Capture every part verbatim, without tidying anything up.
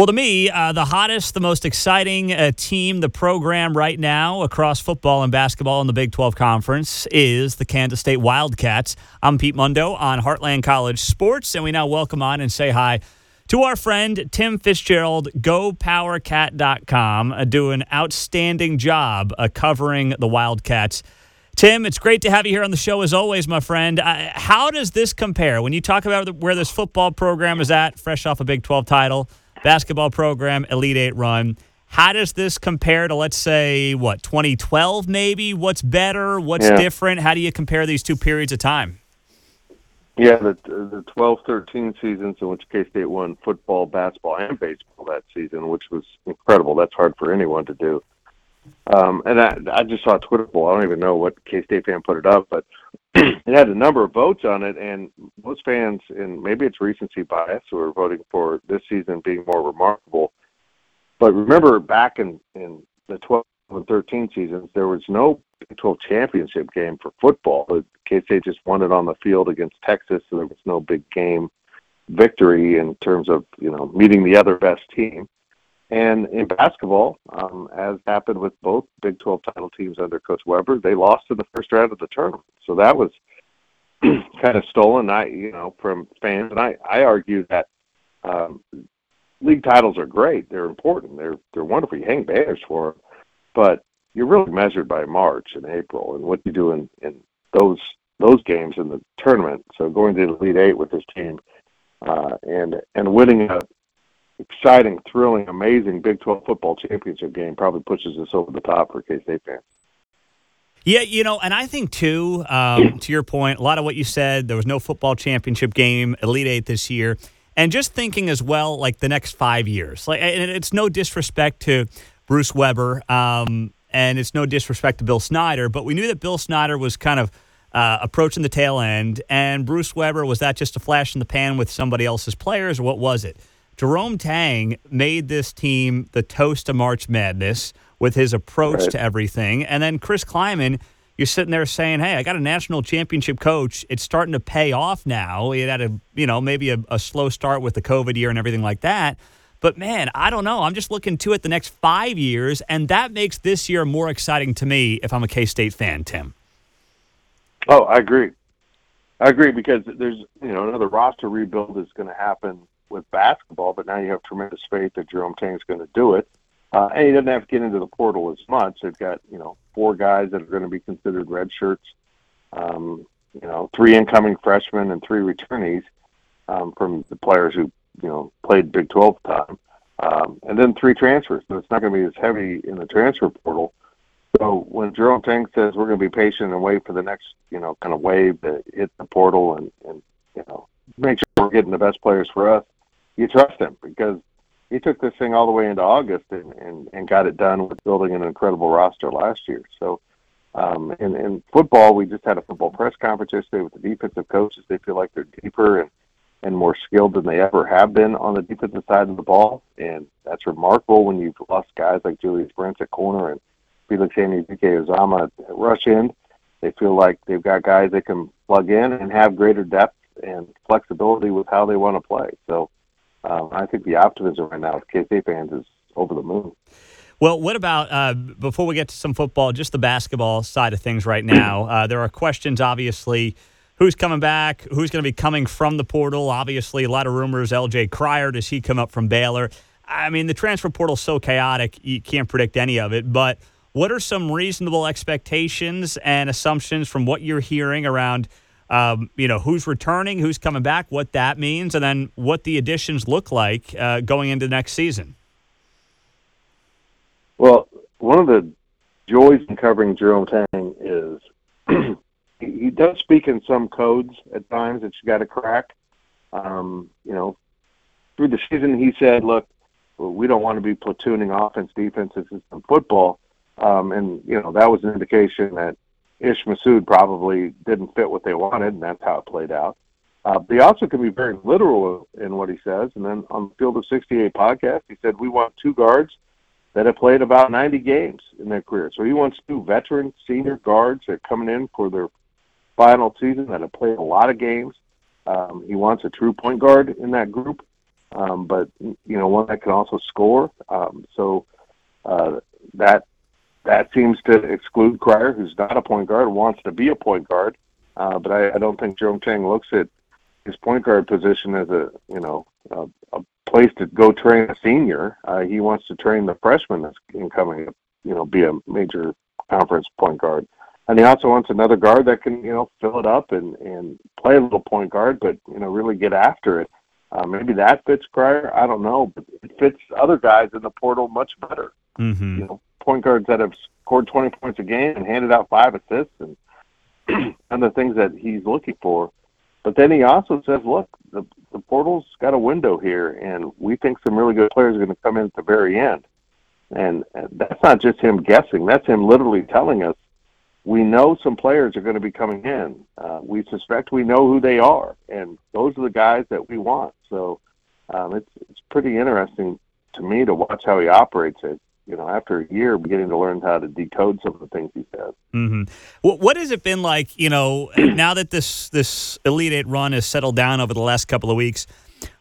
Well, to me, uh, the hottest, the most exciting uh, team, the program right now across football and basketball in the Big twelve Conference is the Kansas State Wildcats. I'm Pete Mundo on Heartland College Sports, and we now welcome on and say hi to our friend Tim Fitzgerald, Go Power Cat dot com, uh, do an outstanding job uh, covering the Wildcats. Tim, it's great to have you here on the show as always, my friend. Uh, how does this compare? When you talk about where this football program is at, fresh off a Big twelve title, basketball program, Elite Eight run, how does this compare to, let's say, what, twenty twelve maybe? What's better? What's yeah. different? How do you compare these two periods of time? Yeah, the the twelve thirteen seasons in which K-State won football, basketball, and baseball that season, which was incredible. That's hard for anyone to do. Um, and I, I just saw a Twitter poll. I don't even know what K-State fan put it up, but it had a number of votes on it, and most fans, and maybe it's recency bias, who are voting for this season being more remarkable. But remember back in, in the twelve and thirteen seasons, there was no Big twelve championship game for football. K-State just won it on the field against Texas, so there was no big game victory in terms of, you know, meeting the other best team. And in basketball, um, as happened with both Big twelve title teams under Coach Weber, they lost in the first round of the tournament. So that was kind of stolen, I you know, from fans. And I, I argue that um, league titles are great. They're important. They're they're wonderful. You hang banners for them. But you're really measured by March and April and what you do in, in those those games in the tournament. So going to the Elite Eight with this team uh, and and winning a exciting, thrilling, amazing Big twelve football championship game probably pushes us over the top for K-State fans. Yeah, you know, and I think, too, um, to your point, a lot of what you said, there was no football championship game, Elite Eight this year. And just thinking as well, like, the next five years. like, And it's no disrespect to Bruce Weber, um, and it's no disrespect to Bill Snyder, but we knew that Bill Snyder was kind of uh, approaching the tail end, and Bruce Weber, was that just a flash in the pan with somebody else's players, or what was it? Jerome Tang made this team the toast to March Madness with his approach right. to everything. And then Chris Kleiman, you're sitting there saying, hey, I got a national championship coach. It's starting to pay off now. It had a, you know, maybe a, a slow start with the COVID year and everything like that. But, man, I don't know. I'm just looking to it the next five years, and that makes this year more exciting to me if I'm a K-State fan, Tim. Oh, I agree. I agree because there's, you know, another roster rebuild is going to happen with basketball, but now you have tremendous faith that Jerome Tang is going to do it. Uh, and he doesn't have to get into the portal as much. They've got, you know, four guys that are going to be considered red shirts, um, you know, three incoming freshmen and three returnees um, from the players who, you know, played Big twelve time. Um, and then three transfers. So it's not going to be as heavy in the transfer portal. So when Jerome Tang says we're going to be patient and wait for the next, you know, kind of wave to hit the portal and, and you know, make sure we're getting the best players for us, you trust him because he took this thing all the way into August and, and, and got it done with building an incredible roster last year. So um, in, in football, we just had a football press conference yesterday with the defensive coaches. They feel like they're deeper and, and more skilled than they ever have been on the defensive side of the ball. And that's remarkable when you've lost guys like Julius Brant at corner and Felix Chaney, D K. Ozama at rush end. They feel like they've got guys they can plug in and have greater depth and flexibility with how they want to play. So Um, I think the optimism right now with K-State fans is over the moon. Well, what about, uh, before we get to some football, just the basketball side of things right now. Uh, there are questions, obviously, who's coming back, who's going to be coming from the portal. Obviously, a lot of rumors, L J Cryer, does he come up from Baylor? I mean, the transfer portal is so chaotic, you can't predict any of it. But what are some reasonable expectations and assumptions from what you're hearing around Um, you know, who's returning, who's coming back, what that means, and then what the additions look like uh, going into next season? Well, one of the joys in covering Jerome Tang is he does speak in some codes at times that you got to crack. Um, you know, through the season he said, look, we don't want to be platooning offense, defense, this is football. Um, and, you know, that was an indication that Ish Masood probably didn't fit what they wanted, and that's how it played out. Uh, but he also can be very literal in what he says. And then on the Field of sixty-eight podcast, he said, we want two guards that have played about ninety games in their career. So he wants two veteran senior guards that are coming in for their final season that have played a lot of games. Um, he wants a true point guard in that group. um, but you know, one that can also score. Um, so uh, that that seems to exclude Cryer, who's not a point guard, wants to be a point guard, uh, but I, I don't think Jerome Tang looks at his point guard position as a you know a, a place to go train a senior. Uh, he wants to train the freshman that's incoming, you know, be a major conference point guard. And he also wants another guard that can, you know, fill it up and, and play a little point guard, but, you know, really get after it. Uh, maybe that fits Cryer. I don't know. But it fits other guys in the portal much better. Mm-hmm. You know, point guards that have scored twenty points a game and handed out five assists and, and the things that he's looking for. But then he also says, look, the, the portal's got a window here, and we think some really good players are going to come in at the very end. And, and that's not just him guessing. That's him literally telling us, we know some players are going to be coming in. Uh, we suspect we know who they are, and those are the guys that we want. So um, it's it's pretty interesting to me to watch how he operates it. You know, after a year, beginning to learn how to decode some of the things he says. Mm-hmm. What, what has it been like? You know, now that this this Elite Eight run has settled down over the last couple of weeks,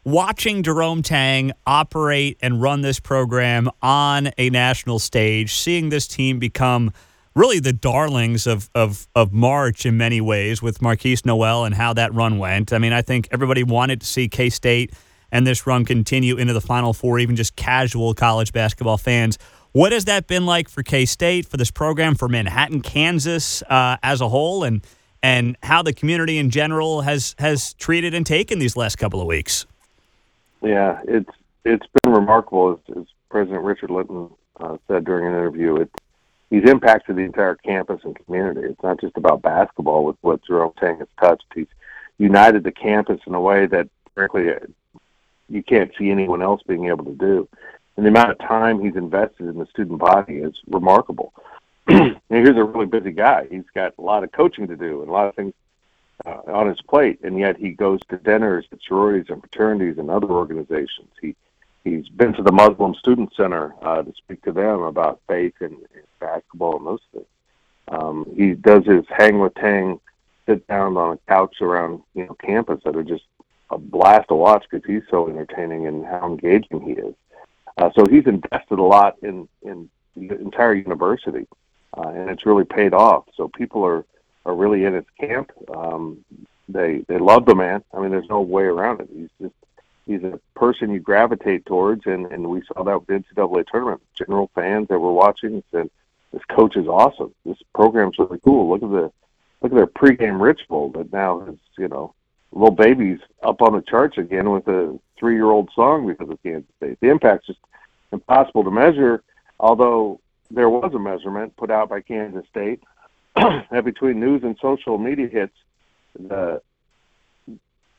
watching Jerome Tang operate and run this program on a national stage, seeing this team become really the darlings of, of of March in many ways with Marquise Noel and how that run went. I mean, I think everybody wanted to see K-State and this run continue into the Final Four, even just casual college basketball fans. What has that been like for K-State, for this program, for Manhattan, Kansas uh, as a whole, and and how the community in general has, has treated and taken these last couple of weeks? Yeah, it's it's been remarkable, as, as President Richard Litton uh, said during an interview. It's He's impacted the entire campus and community. It's not just about basketball with what Jerome Tang has touched. He's united the campus in a way that, frankly, you can't see anyone else being able to do. And the amount of time he's invested in the student body is remarkable. Here's a really busy guy. He's got a lot of coaching to do and a lot of things uh, on his plate, and yet he goes to dinners at sororities and fraternities and other organizations. He He's been to the Muslim Student Center uh, to speak to them about faith and, and basketball and those things. Um, he does his hang with Tang, sit down on a couch around you know campus that are just a blast to watch because he's so entertaining and how engaging he is. Uh, so he's invested a lot in, in the entire university, uh, and it's really paid off. So people are, are really in his camp. Um, they they love the man. I mean, there's no way around it. He's just He's a person you gravitate towards, and, and we saw that with the N C double A tournament. General fans that were watching said, this coach is awesome. This program's really cool. Look at the look at their pregame ritual that now is, you know, little babies up on the charts again with a three-year-old song because of Kansas State. The impact's just impossible to measure, although there was a measurement put out by Kansas State that between news and social media hits, the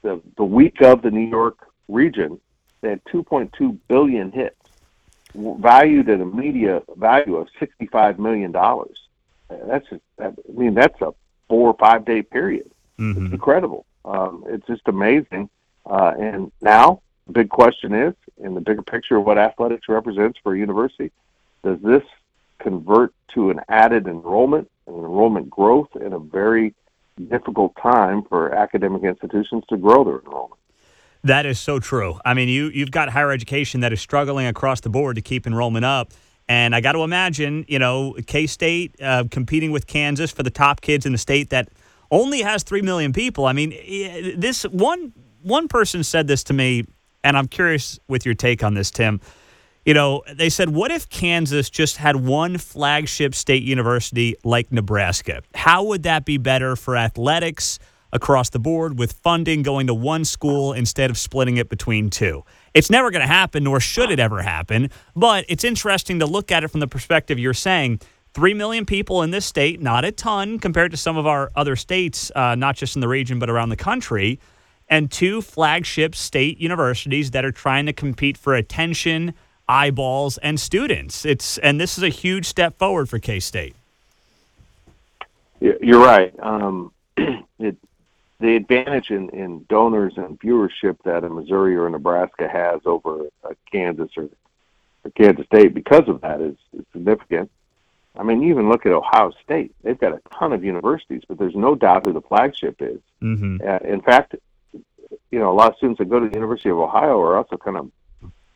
the, the week of the New York region, they had two point two billion hits, valued at a media value of sixty-five million dollars. That's just, I mean, that's a four or five day period. Mm-hmm. It's incredible. Um, it's just amazing. Uh, and now the big question is, in the bigger picture of what athletics represents for a university, does this convert to an added enrollment and enrollment growth in a very difficult time for academic institutions to grow their enrollment? That is so true. I mean, you, you've got higher education that is struggling across the board to keep enrollment up. And I got to imagine, you know, K-State uh, competing with Kansas for the top kids in the state that only has three million people. I mean, this one one person said this to me, and I'm curious with your take on this, Tim. You know, they said, what if Kansas just had one flagship state university like Nebraska? How would that be better for athletics across the board, with funding going to one school instead of splitting it between two? It's never going to happen, nor should it ever happen, but it's interesting to look at it from the perspective you're saying. Three million people in this state, not a ton compared to some of our other states, uh, not just in the region but around the country, and two flagship state universities that are trying to compete for attention, eyeballs, and students. It's and this is a huge step forward for K-State. You're right. Um, it The advantage in, in donors and viewership that a Missouri or a Nebraska has over a Kansas or, or Kansas State because of that is, is significant. I mean, you even look at Ohio State. They've got a ton of universities, but there's no doubt who the flagship is. Mm-hmm. Uh, in fact, you know, a lot of students that go to the University of Ohio are also kind of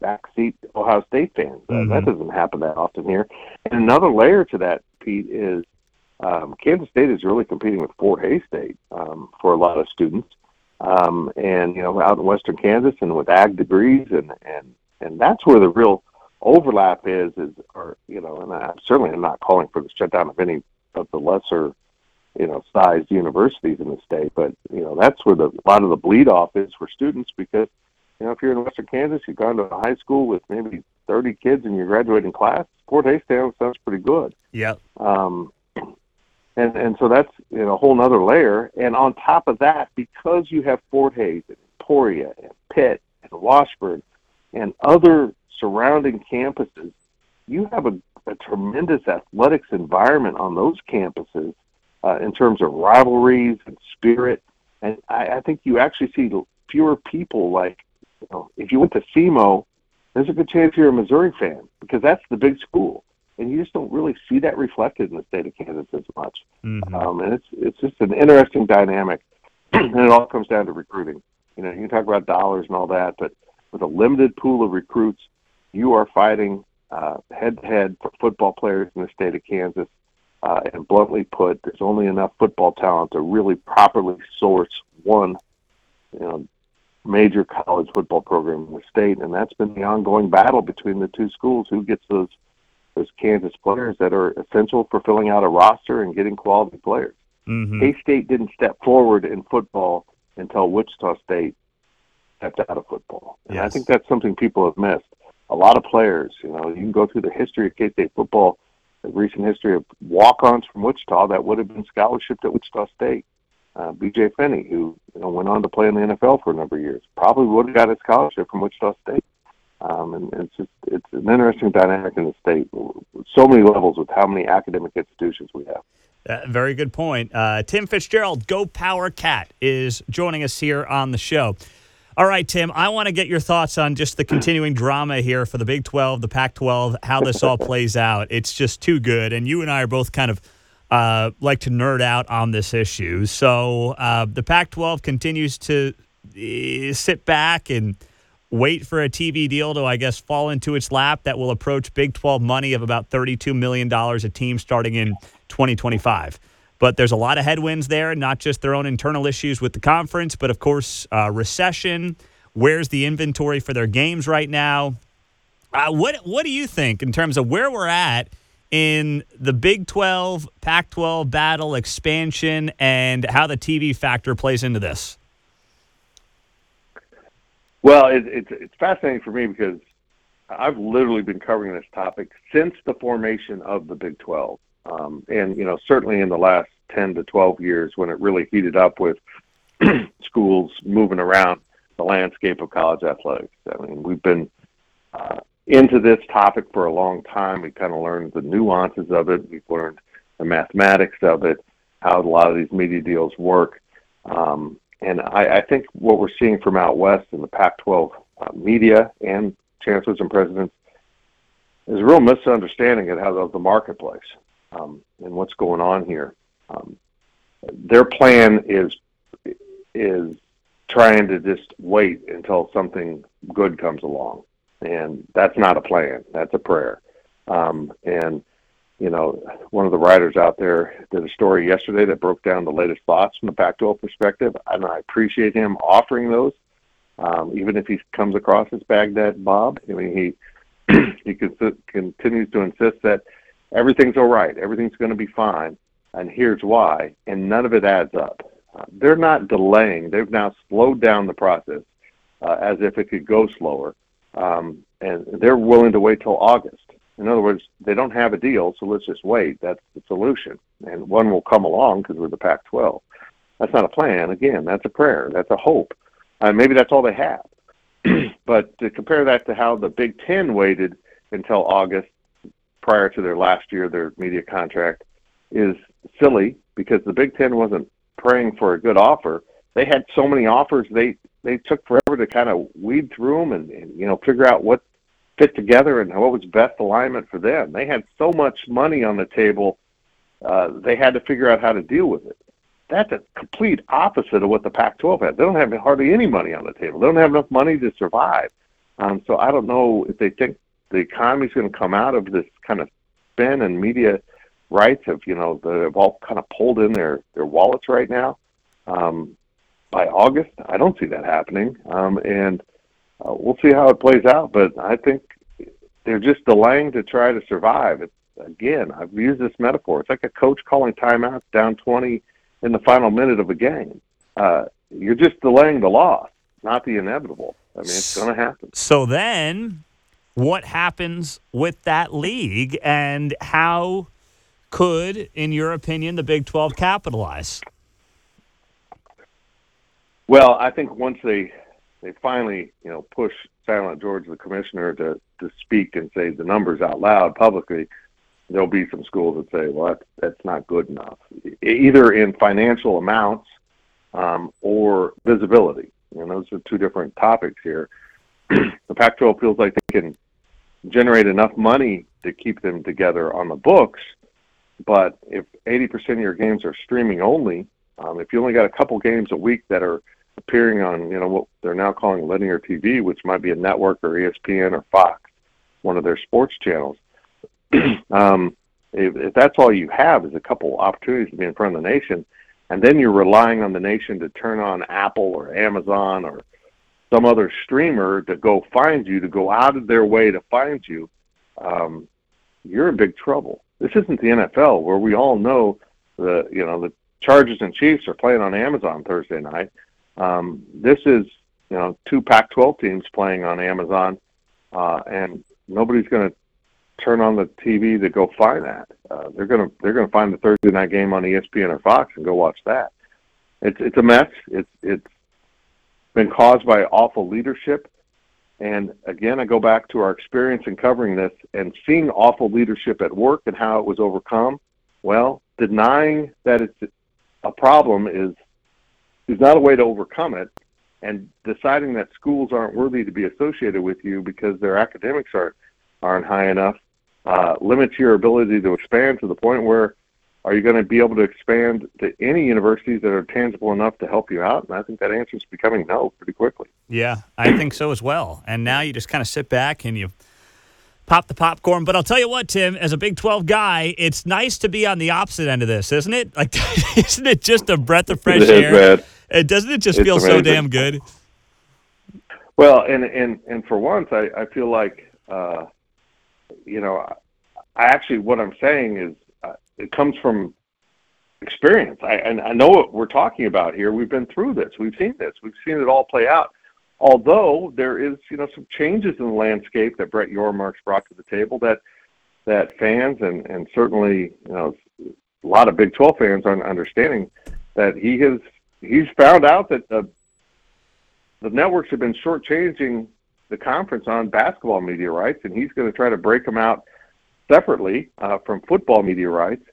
backseat Ohio State fans. Uh, mm-hmm. That doesn't happen that often here. And another layer to that, Pete, is um, Kansas State is really competing with Fort Hays State um, for a lot of students. Um, and, you know, out in western Kansas and with ag degrees, and, and, and that's where the real overlap is, is, or, you know, and I certainly am not calling for the shutdown of any of the lesser, you know, sized universities in the state, but, you know, that's where the, a lot of the bleed off is for students, because, you know, if you're in western Kansas, you've gone to a high school with maybe thirty kids in your graduating class, Fort Hays sounds pretty good. Yeah. Um, and and so that's, you know, a whole nother layer. And on top of that, because you have Fort Hays and Emporia and Pitt and Washburn and other surrounding campuses, you have a, a tremendous athletics environment on those campuses uh, in terms of rivalries and spirit. And I, I think you actually see fewer people like, you know, if you went to S E M O, there's a good chance you're a Missouri fan because that's the big school. And you just don't really see that reflected in the state of Kansas as much. Mm-hmm. Um, and it's it's just an interesting dynamic. And it all comes down to recruiting. You know, you can talk about dollars and all that, but with a limited pool of recruits, you are fighting uh, head-to-head for football players in the state of Kansas. Uh, and bluntly put, there's only enough football talent to really properly source one, you know, major college football program in the state. And that's been the ongoing battle between the two schools, who gets those those Kansas players that are essential for filling out a roster and getting quality players. Mm-hmm. K-State didn't step forward in football until Wichita State stepped out of football. And yes. I think that's something people have missed. A lot of players, you know, you can go through the history of K-State football, the recent history of walk-ons from Wichita that would have been scholarshiped at Wichita State. Uh, B J Finney, who you know, went on to play in the N F L for a number of years, probably would have got a scholarship from Wichita State. Um, and it's just, it's an interesting dynamic in the state, so many levels with how many academic institutions we have. Uh, very good point. Uh, Tim Fitzgerald, Go Power Cat, is joining us here on the show. All right, Tim, I want to get your thoughts on just the continuing drama here for the Big twelve, the Pac twelve, how this all plays out. It's just too good, and you and I are both kind of uh, like to nerd out on this issue. So uh, the Pac twelve continues to uh, sit back and wait for a T V deal to, I guess, fall into its lap that will approach Big twelve money of about thirty-two million dollars a team starting in twenty twenty-five. But there's a lot of headwinds there, not just their own internal issues with the conference, but, of course, uh, recession. Where's the inventory for their games right now? Uh, what what do you think in terms of where we're at in the Big twelve, Pac twelve battle, expansion, and how the T V factor plays into this? Well, it, it's it's fascinating for me because I've literally been covering this topic since the formation of the Big twelve, um, and you know certainly in the last ten to twelve years when it really heated up with schools moving around the landscape of college athletics. I mean, we've been uh, into this topic for a long time. We kind of learned the nuances of it. We've learned the mathematics of it, how a lot of these media deals work. Um, And I, I think what we're seeing from out west in the Pac twelve uh, media and chancellors and presidents is a real misunderstanding of how the, the marketplace um, and what's going on here. Um, their plan is is trying to just wait until something good comes along, and that's not a plan. That's a prayer. Um, and you know, one of the writers out there did a story yesterday that broke down the latest thoughts from the Pac twelve perspective, and I appreciate him offering those, um, even if he comes across as Baghdad Bob. I mean, he he continues to insist that everything's all right, everything's going to be fine, and here's why, and none of it adds up. Uh, they're not delaying. They've now slowed down the process uh, as if it could go slower, um, and they're willing to wait till August. In other words, they don't have a deal, so let's just wait. That's the solution. And one will come along because we're the Pac twelve. That's not a plan. Again, that's a prayer. That's a hope. Uh, maybe that's all they have. But to compare that to how the Big Ten waited until August prior to their last year, their media contract, is silly because the Big Ten wasn't praying for a good offer. They had so many offers, they, they took forever to kind of weed through them and, and you know, figure out what fit together and what was best alignment for them. They had so much money on the table, uh, they had to figure out how to deal with it. that's a complete opposite of what the Pac twelve had. They don't have hardly any money on the table. They don't have enough money to survive. Um, so I don't know if they think the economy's going to come out of this kind of spin, and media rights have, you know, they've all kind of pulled in their, their wallets right now. Um, by August, I don't see that happening. Um, and uh, we'll see how it plays out. But I think they're just delaying to try to survive. It's, again, I've used this metaphor. It's like a coach calling timeouts down twenty in the final minute of a game. Uh, you're just delaying the loss, not the inevitable. I mean, it's going to happen. So then what happens with that league, and how could, in your opinion, the Big twelve capitalize? Well, I think once they they finally, you know, push Silent George, the commissioner, to, to speak and say the numbers out loud publicly, there'll be some schools that say, well, that's, that's not good enough, either in financial amounts um, or visibility. And those are two different topics here. The Pac twelve feels like they can generate enough money to keep them together on the books, but if eighty percent of your games are streaming only, um, if you only got a couple games a week that are appearing on, you know, what they're now calling linear T V, which might be a network or E S P N or Fox, one of their sports channels, um, if, if that's all you have is a couple opportunities to be in front of the nation, and then you're relying on the nation to turn on Apple or Amazon or some other streamer to go find you, to go out of their way to find you, um, you're in big trouble. This isn't the N F L where we all know the, you know, the Chargers and Chiefs are playing on Amazon Thursday night. Um, this is, you know, two Pac twelve teams playing on Amazon, uh, and nobody's going to turn on the T V to go find that. Uh, they're going to they're going to find the Thursday night game on E S P N or Fox and go watch that. It's it's a mess. It's it's been caused by awful leadership. And again, I go back to our experience in covering this and seeing awful leadership at work and how it was overcome. Well, denying that it's a problem is is not a way to overcome it, and deciding that schools aren't worthy to be associated with you because their academics aren't aren't high enough uh, limits your ability to expand to the point where are you going to be able to expand to any universities that are tangible enough to help you out? And I think that answer is becoming no pretty quickly. Yeah, I think so as well. And now you just kind of sit back and you pop the popcorn. But I'll tell you what, Tim, as a Big twelve guy, it's nice to be on the opposite end of this, isn't it? Like, isn't it just a breath of fresh it is, air? Man. It, doesn't it just it's feel amazing. So damn good? Well, and, and, and for once, I, I feel like, uh, you know, I, I actually what I'm saying is, it comes from experience. I, and I know what we're talking about here. We've been through this. We've seen this. We've seen it all play out. Although there is, you know, some changes in the landscape that Brett Yormark's brought to the table that that fans and, and certainly, you know, a lot of Big twelve fans aren't understanding that he has he's found out that the the networks have been shortchanging the conference on basketball media rights, and he's going to try to break them out separately uh, from football media rights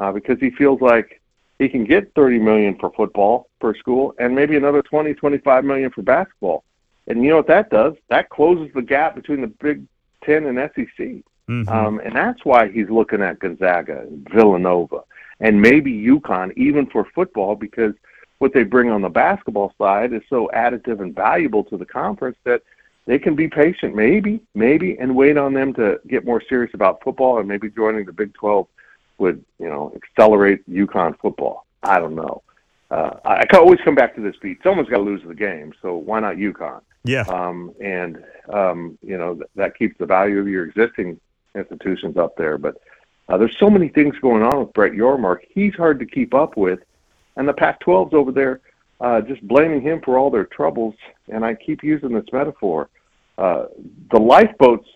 uh, because he feels like he can get thirty million dollars for football per school and maybe another twenty, twenty-five million dollars for basketball. And you know what that does? That closes the gap between the Big Ten and S E C. Mm-hmm. Um, and that's why he's looking at Gonzaga and Villanova and maybe UConn, even for football, because what they bring on the basketball side is so additive and valuable to the conference that they can be patient, maybe, maybe, and wait on them to get more serious about football, and maybe joining the Big twelve would, you know, accelerate UConn football. I don't know. Uh, I can always come back to this beat. Someone's got to lose the game, so why not UConn? Yeah. Um, and, um, you know, th- that keeps the value of your existing institutions up there. But uh, there's so many things going on with Brett Yormark. He's hard to keep up with, and the Pac twelve's over there uh, just blaming him for all their troubles. And I keep using this metaphor. Uh, the lifeboats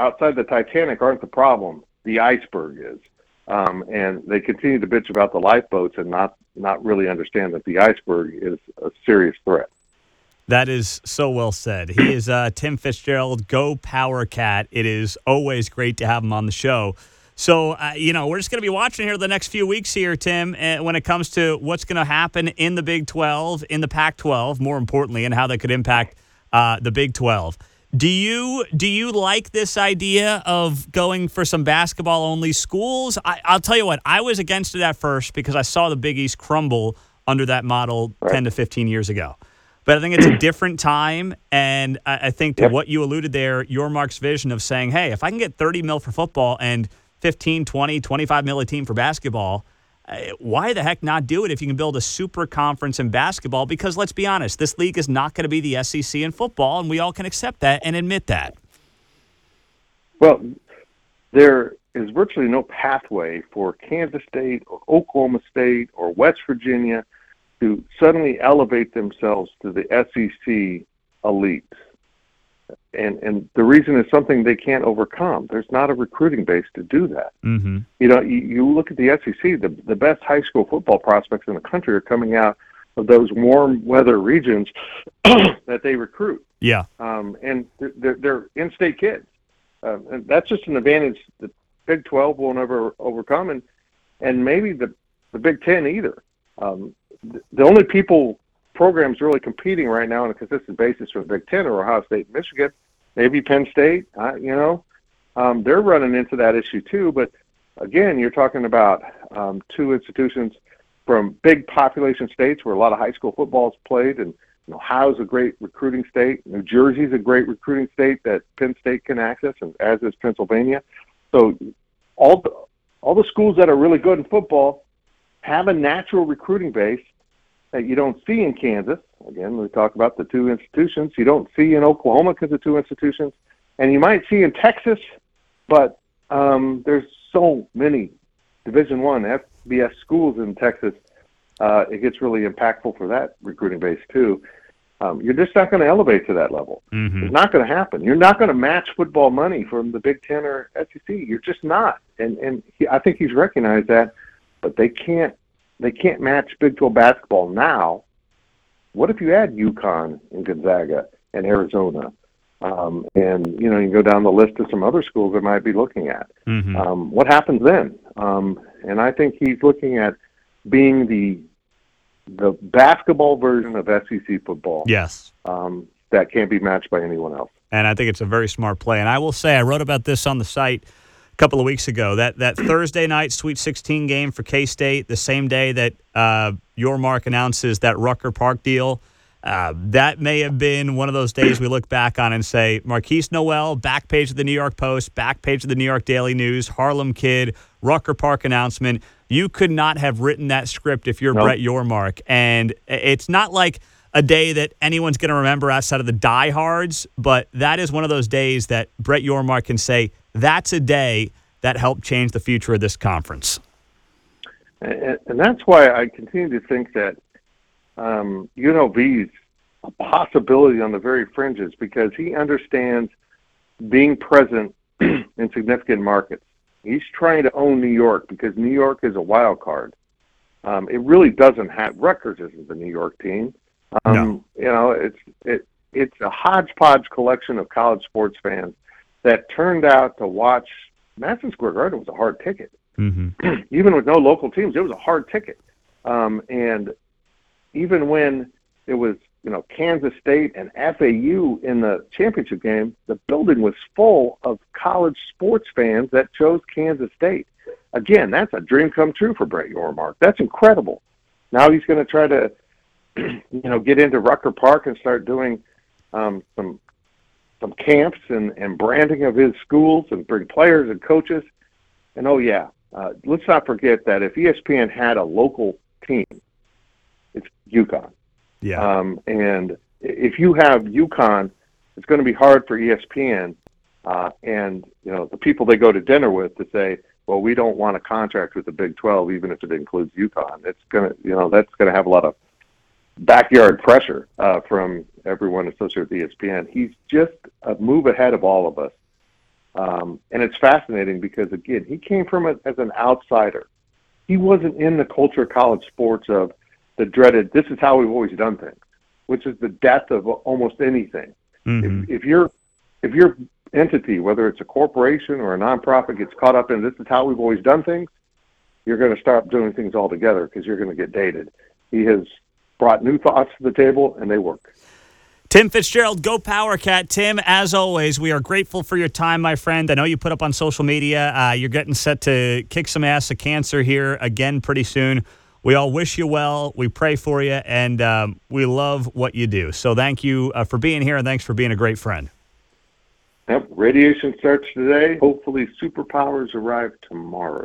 outside the Titanic aren't the problem. The iceberg is. Um, and they continue to bitch about the lifeboats and not, not really understand that the iceberg is a serious threat. That is so well said. He is uh, Tim Fitzgerald, Go Power Cat. It is always great to have him on the show. So, uh, you know, we're just going to be watching here the next few weeks here, Tim, uh, when it comes to what's going to happen in the Big twelve, in the Pac twelve, more importantly, and how that could impact uh, the Big twelve. Do you do you like this idea of going for some basketball-only schools? I, I'll tell you what, I was against it at first because I saw the Big East crumble under that model right. ten to fifteen years ago. But I think it's a different time, and I, I think to yep. what you alluded there, your Mark's vision of saying, hey, if I can get thirty mil for football and fifteen, twenty, twenty-five mil a team for basketball, why the heck not do it if you can build a super conference in basketball? Because let's be honest, this league is not going to be the S E C in football, and we all can accept that and admit that. Well, there is virtually no pathway for Kansas State or Oklahoma State or West Virginia to suddenly elevate themselves to the S E C elite. And and the reason is something they can't overcome. There's not a recruiting base to do that. Mm-hmm. You know, you, you look at the S E C, the, the best high school football prospects in the country are coming out of those warm weather regions that they recruit. Yeah. Um, and they're, they're in-state kids. Uh, and that's just an advantage the Big twelve will never overcome, and, and maybe the, the Big Ten either. Um, the, the only people... programs really competing right now on a consistent basis for the Big Ten or Ohio State, Michigan, maybe Penn State, uh, you know. Um, they're running into that issue too, but again, you're talking about um, two institutions from big population states where a lot of high school football is played, and you know, Ohio's a great recruiting state, New Jersey's a great recruiting state that Penn State can access, and as is Pennsylvania. So all the, all the schools that are really good in football have a natural recruiting base that you don't see in Kansas. Again, we talk about the two institutions. You don't see in Oklahoma because of two institutions. And you might see in Texas, but um, there's so many Division I F B S schools in Texas. Uh, it gets really impactful for that recruiting base, too. Um, you're just not going to elevate to that level. Mm-hmm. It's not going to happen. You're not going to match football money from the Big Ten or S E C. You're just not. And, and he, I think he's recognized that, but they can't. They can't match Big twelve basketball now. What if you add UConn and Gonzaga and Arizona? Um, and, you know, you can go down the list of some other schools they might be looking at. Mm-hmm. Um, what happens then? Um, and I think he's looking at being the the basketball version of S E C football. Yes. Um, that can't be matched by anyone else. And I think it's a very smart play. And I will say, I wrote about this on the site a couple of weeks ago, that that Thursday night Sweet sixteen game for K-State, the same day that uh, Yormark announces that Rucker Park deal, uh, that may have been one of those days we look back on and say, Marquise Noel, back page of the New York Post, back page of the New York Daily News, Harlem Kid, Rucker Park announcement. You could not have written that script if you're nope. Brett Yormark. And it's not like a day that anyone's going to remember outside of the diehards, but that is one of those days that Brett Yormark can say, that's a day that helped change the future of this conference. And, and that's why I continue to think that um, U N L V's a possibility on the very fringes, because he understands being present in significant markets. He's trying to own New York because New York is a wild card. Um, it really doesn't have – Rutgers isn't the New York team. Um, no. You know, it's, it, it's a hodgepodge collection of college sports fans that turned out to watch. Madison Square Garden was a hard ticket. Mm-hmm. Even with no local teams, it was a hard ticket. Um, and even when it was, you know, Kansas State and F A U in the championship game, the building was full of college sports fans that chose Kansas State. Again, that's a dream come true for Brett Yormark. That's incredible. Now he's going to try to, you know, get into Rucker Park and start doing um, some – some camps and, and branding of his schools and bring players and coaches. And, oh, yeah, uh, let's not forget that if E S P N had a local team, it's UConn. Yeah. Um, and if you have UConn, it's going to be hard for E S P N uh, and, you know, the people they go to dinner with to say, well, we don't want a contract with the Big twelve, even if it includes UConn. It's going to, you know, that's going to have a lot of backyard pressure uh, from everyone associated with E S P N. He's just a move ahead of all of us. Um, and it's fascinating because, again, he came from it as an outsider. He wasn't in the culture of college sports of the dreaded, this is how we've always done things, which is the death of almost anything. Mm-hmm. If, if you're, if your entity, whether it's a corporation or a nonprofit, gets caught up in this is how we've always done things, you're going to stop doing things altogether because you're going to get dated. He has brought new thoughts to the table, and they work. Tim Fitzgerald, Go Power Cat. Tim, as always, we are grateful for your time, my friend. I know you put up on social media. Uh, you're getting set to kick some ass of cancer here again pretty soon. We all wish you well. We pray for you, and um, we love what you do. So thank you uh, for being here, and thanks for being a great friend. Yep, radiation starts today. Hopefully superpowers arrive tomorrow.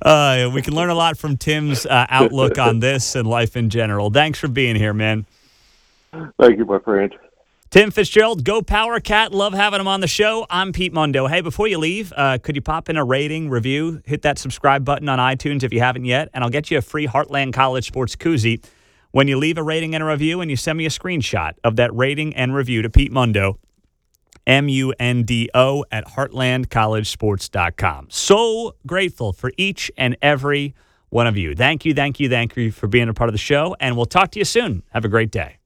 uh, we can learn a lot from Tim's uh, outlook on this and life in general. Thanks for being here, man. Thank you, my friend. Tim Fitzgerald, Go Power Cat. Love having him on the show. I'm Pete Mundo. Hey, before you leave, uh, could you pop in a rating, review, hit that subscribe button on iTunes if you haven't yet, and I'll get you a free Heartland College Sports koozie when you leave a rating and a review and you send me a screenshot of that rating and review to Pete Mundo, M U N D O, at heartland college sports dot com. So grateful for each and every one of you. Thank you, thank you, thank you for being a part of the show, and we'll talk to you soon. Have a great day.